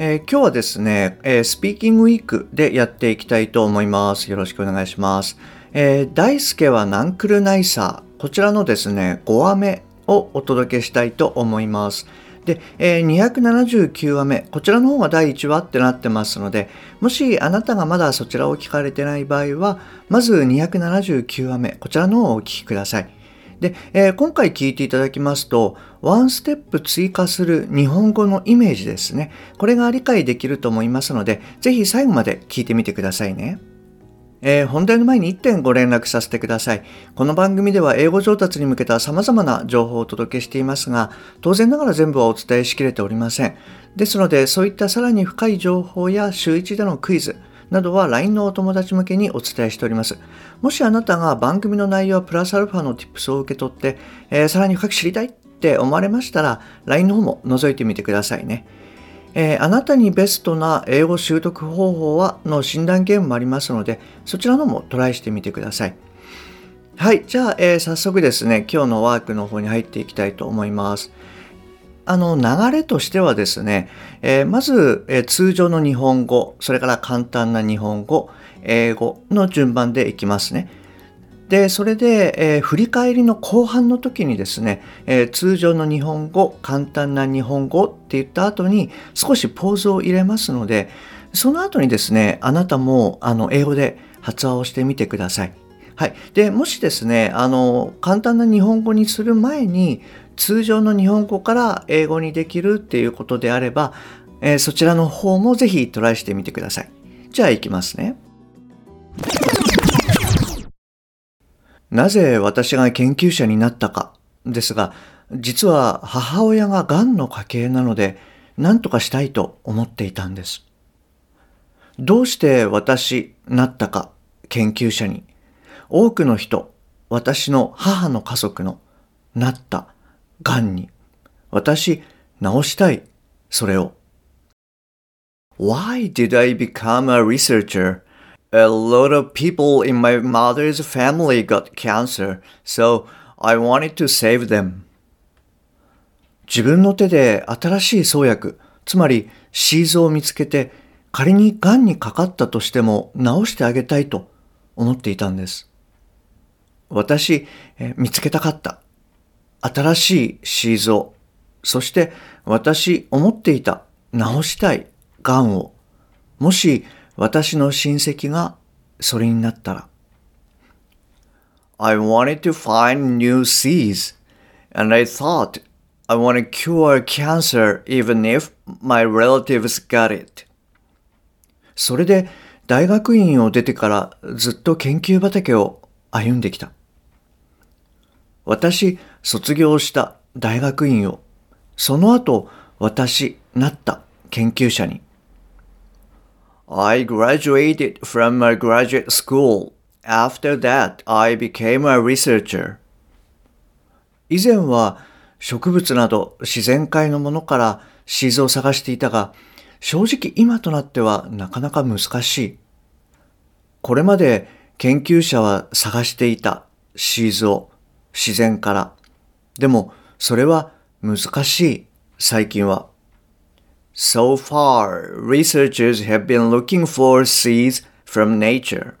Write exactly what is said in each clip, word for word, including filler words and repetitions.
えー、今日はですね、えー、スピーキングウィークでやっていきたいと思います。よろしくお願いします。えー、大輔はナンクルナイサー。こちらのですね、ごわめをお届けしたいと思います。で、えー、にひゃくななじゅうきゅうわめ、こちらの方がだいいちわってなってますので、もしあなたがまだそちらを聞かれてない場合は、まずにひゃくななじゅうきゅうわめ、こちらの方をお聞きください。で、えー、今回聞いていただきますと、ワンステップ追加する日本語のイメージですね。これが理解できると思いますので、ぜひ最後まで聞いてみてくださいね。えー、本題の前にいってんご連絡させてください。この番組では英語上達に向けた様々な情報をお届けしていますが、当然ながら全部はお伝えしきれておりません。ですので、そういったさらに深い情報や週いちでのクイズなどは ライン のお友達向けにお伝えしております。もしあなたが番組の内容やプラスアルファの Tips を受け取って、えー、さらに深く知りたいって思われましたら、ライン の方も覗いてみてくださいね。えー、あなたにベストな英語習得方法はの診断ゲームもありますので、そちらのもトライしてみてください。はい、じゃあ、えー、早速ですね、今日のワークの方に入っていきたいと思います。あの流れとしてはですね、えー、まず、えー、通常の日本語、それから簡単な日本語、英語の順番でいきますね。で、それで、えー、振り返りの後半の時にですね、えー、通常の日本語、簡単な日本語って言った後に少しポーズを入れますので、その後にですね、あなたもあの英語で発話をしてみてください。はい。で、もしですね、あの簡単な日本語にする前に通常の日本語から英語にできるっていうことであれば、えー、そちらの方もぜひトライしてみてください。じゃあ行きますね。なぜ私が研究者になったかですが、実は母親が癌の家系なので、何とかしたいと思っていたんです。どうして私なったか、研究者に。多くの人、私の母の家族のなった癌に、私治したい、それを。Why did I become a researcher? A lot of people in my mother's family got cancer, so I wanted to save them. 自分の手で新しい創薬、つまりシーズを見つけて、仮に癌にかかったとしても治してあげたいと思っていたんです。私、え、見つけたかった。新しいシーズを、そして私思っていた治したいがんを、もし私の親戚がそれになったら。I wanted to find new seeds, and I thought I want to cure cancer even if my relatives got it. それで大学院を出てからずっと研究畑を歩んできた。私、卒業した大学院を、その後、私、なった研究者に。I graduated from a graduate school. After that, I became a researcher. 以前は植物など自然界のものからシーズを探していたが、正直今となってはなかなか難しい。これまで研究者は探していたシーズを、自然から。でも、それは難しい、最近は。So far, researchers have been looking for seeds from nature,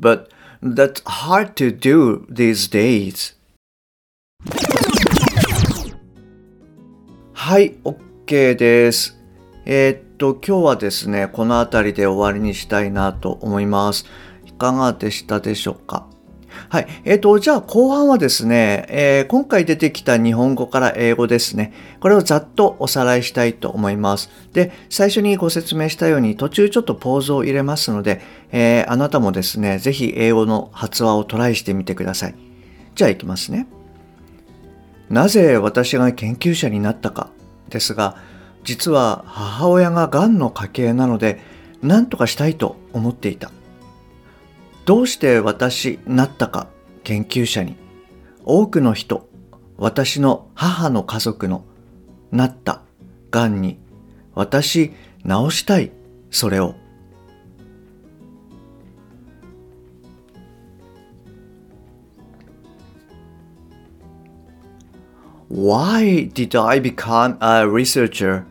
but that's hard to do these days. はい、OK です。えー、っと、今日はですね、このあたりで終わりにしたいなと思います。いかがでしたでしょうか？はい。えっと、じゃあ後半はですね、えー、今回出てきた日本語から英語ですね。これをざっとおさらいしたいと思います。で、最初にご説明したように途中ちょっとポーズを入れますので、えー、あなたもですね、ぜひ英語の発話をトライしてみてください。じゃあいきますね。なぜ私が研究者になったかですが、実は母親が癌の家系なので、何とかしたいと思っていた。どうして私なったか研究者に、多くの人、私の母の家族のなったがんに、私治したい、それを。Why did I become a researcher?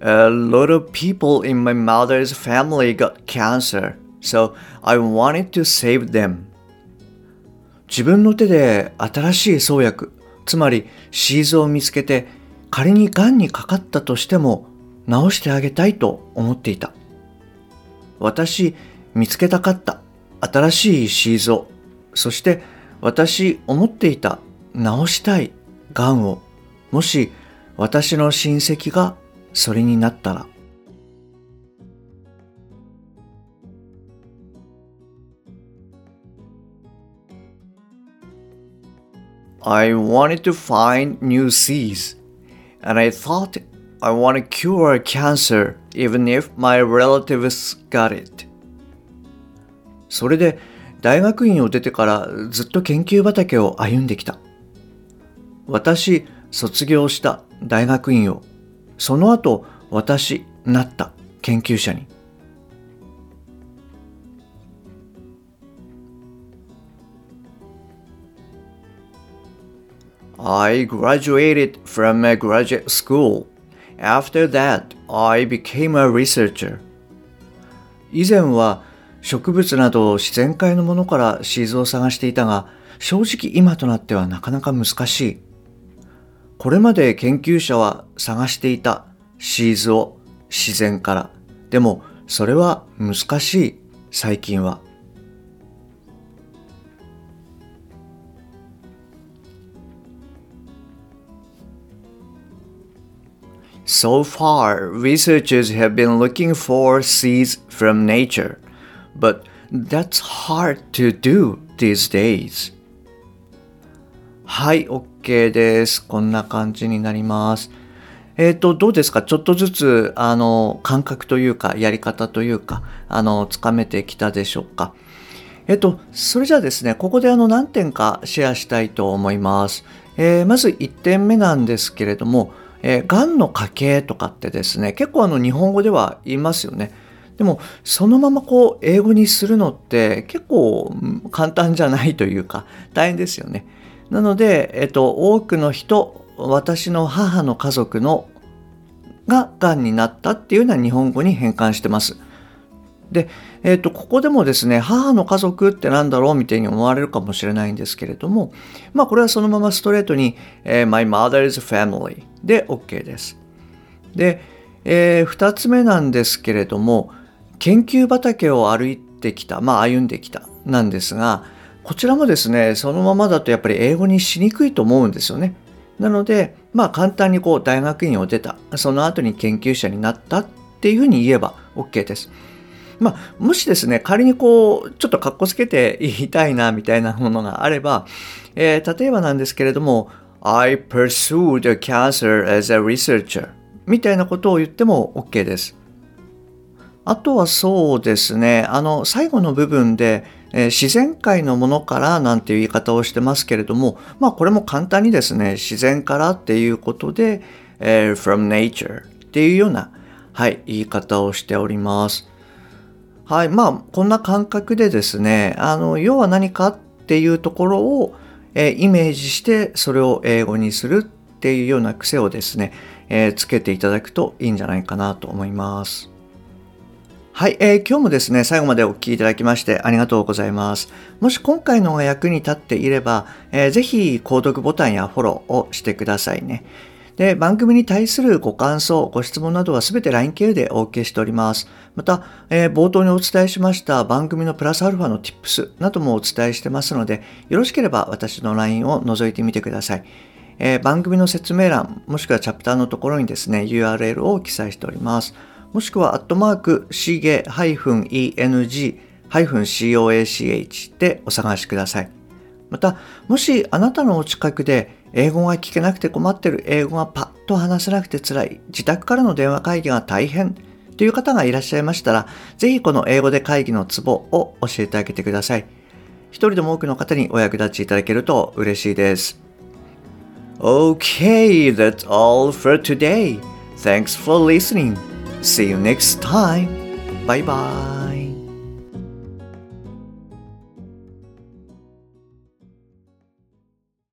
A lot of people in my mother's family got cancer, so I wanted to save them. 自分の手で新しい創薬、つまりシーズを見つけて、仮にがんにかかったとしても治してあげたいと思っていた。私見つけたかった新しいシーズを、そして私思っていた治したいがんを。もし私の親戚がそれになったら。I wanted to find new seeds, and I thought I want to cure cancer even if my relatives got it. それで大学院を出てからずっと研究畑を歩んできた。私卒業した大学院を、その後私なった研究者に。I graduated from a graduate school. After that, I became a researcher. 以前は植物など自然界のものからシーズを探していたが、正直今となってはなかなか難しい。これまで研究者は探していたシーズを自然から。でもそれは難しい、最近は。So far, researchers have been looking for seeds from nature, but that's hard to do these days. はい、OK です。こんな感じになります。えっと、どうですか？ちょっとずつ、あの、感覚というか、やり方というか、あの、つかめてきたでしょうか。えっと、それじゃあですね、ここであの、何点かシェアしたいと思います。えー、まずいってんめなんですけれども、えー、がんの家系とかってですね、結構あの日本語では言いますよね。でもそのままこう英語にするのって結構簡単じゃないというか大変ですよね。なので、えっと、多くの人、私の母の家族のががんになったっていうのは日本語に変換してます。で、えっと、ここでもですね、母の家族ってなんだろうみたいに思われるかもしれないんですけれども、まあこれはそのままストレートに、えー、My mother's family で OK です。で、えー、二つ目なんですけれども、研究畑を歩いてきた、まあ歩んできたなんですが、こちらもですね、そのままだとやっぱり英語にしにくいと思うんですよね。なので、まあ簡単にこう大学院を出た、その後に研究者になったっていうふうに言えば OK です。まあ、もしですね、仮にこう、ちょっとかっこつけて言いたいな、みたいなものがあれば、えー、例えばなんですけれども、I pursued a cancer as a researcher みたいなことを言っても OK です。あとはそうですね、あの、最後の部分で、えー、自然界のものからなんていう言い方をしてますけれども、まあ、これも簡単にですね、自然からっていうことで、えー、from nature っていうような、はい、言い方をしております。はい、まあこんな感覚でですね、あの要は何かっていうところを、えー、イメージしてそれを英語にするっていうような癖をですね、えー、つけていただくといいんじゃないかなと思います。はい、えー、今日もですね最後までお聞きいただきましてありがとうございます。もし今回のが役に立っていれば、えー、ぜひ購読ボタンやフォローをしてくださいね。で、番組に対するご感想、ご質問などはすべて ライン 経由でお受けしております。また、えー、冒頭にお伝えしました番組のプラスアルファの Tips などもお伝えしてますので、よろしければ私の ライン を覗いてみてください。えー、番組の説明欄、もしくはチャプターのところにですね、ユーアールエル を記載しております。もしくは、アットマーク、シージェイ-イーエヌジー-コーチ でお探しください。また、もしあなたのお近くで、英語が聞けなくて困ってる、英語がパッと話せなくて辛い、自宅からの電話会議が大変という方がいらっしゃいましたら、ぜひこの英語で会議のツボを教えてあげてください。一人でも多くの方にお役立ちいただけると嬉しいです。Okay, that's all for today. Thanks for listening. See you next time. Bye bye.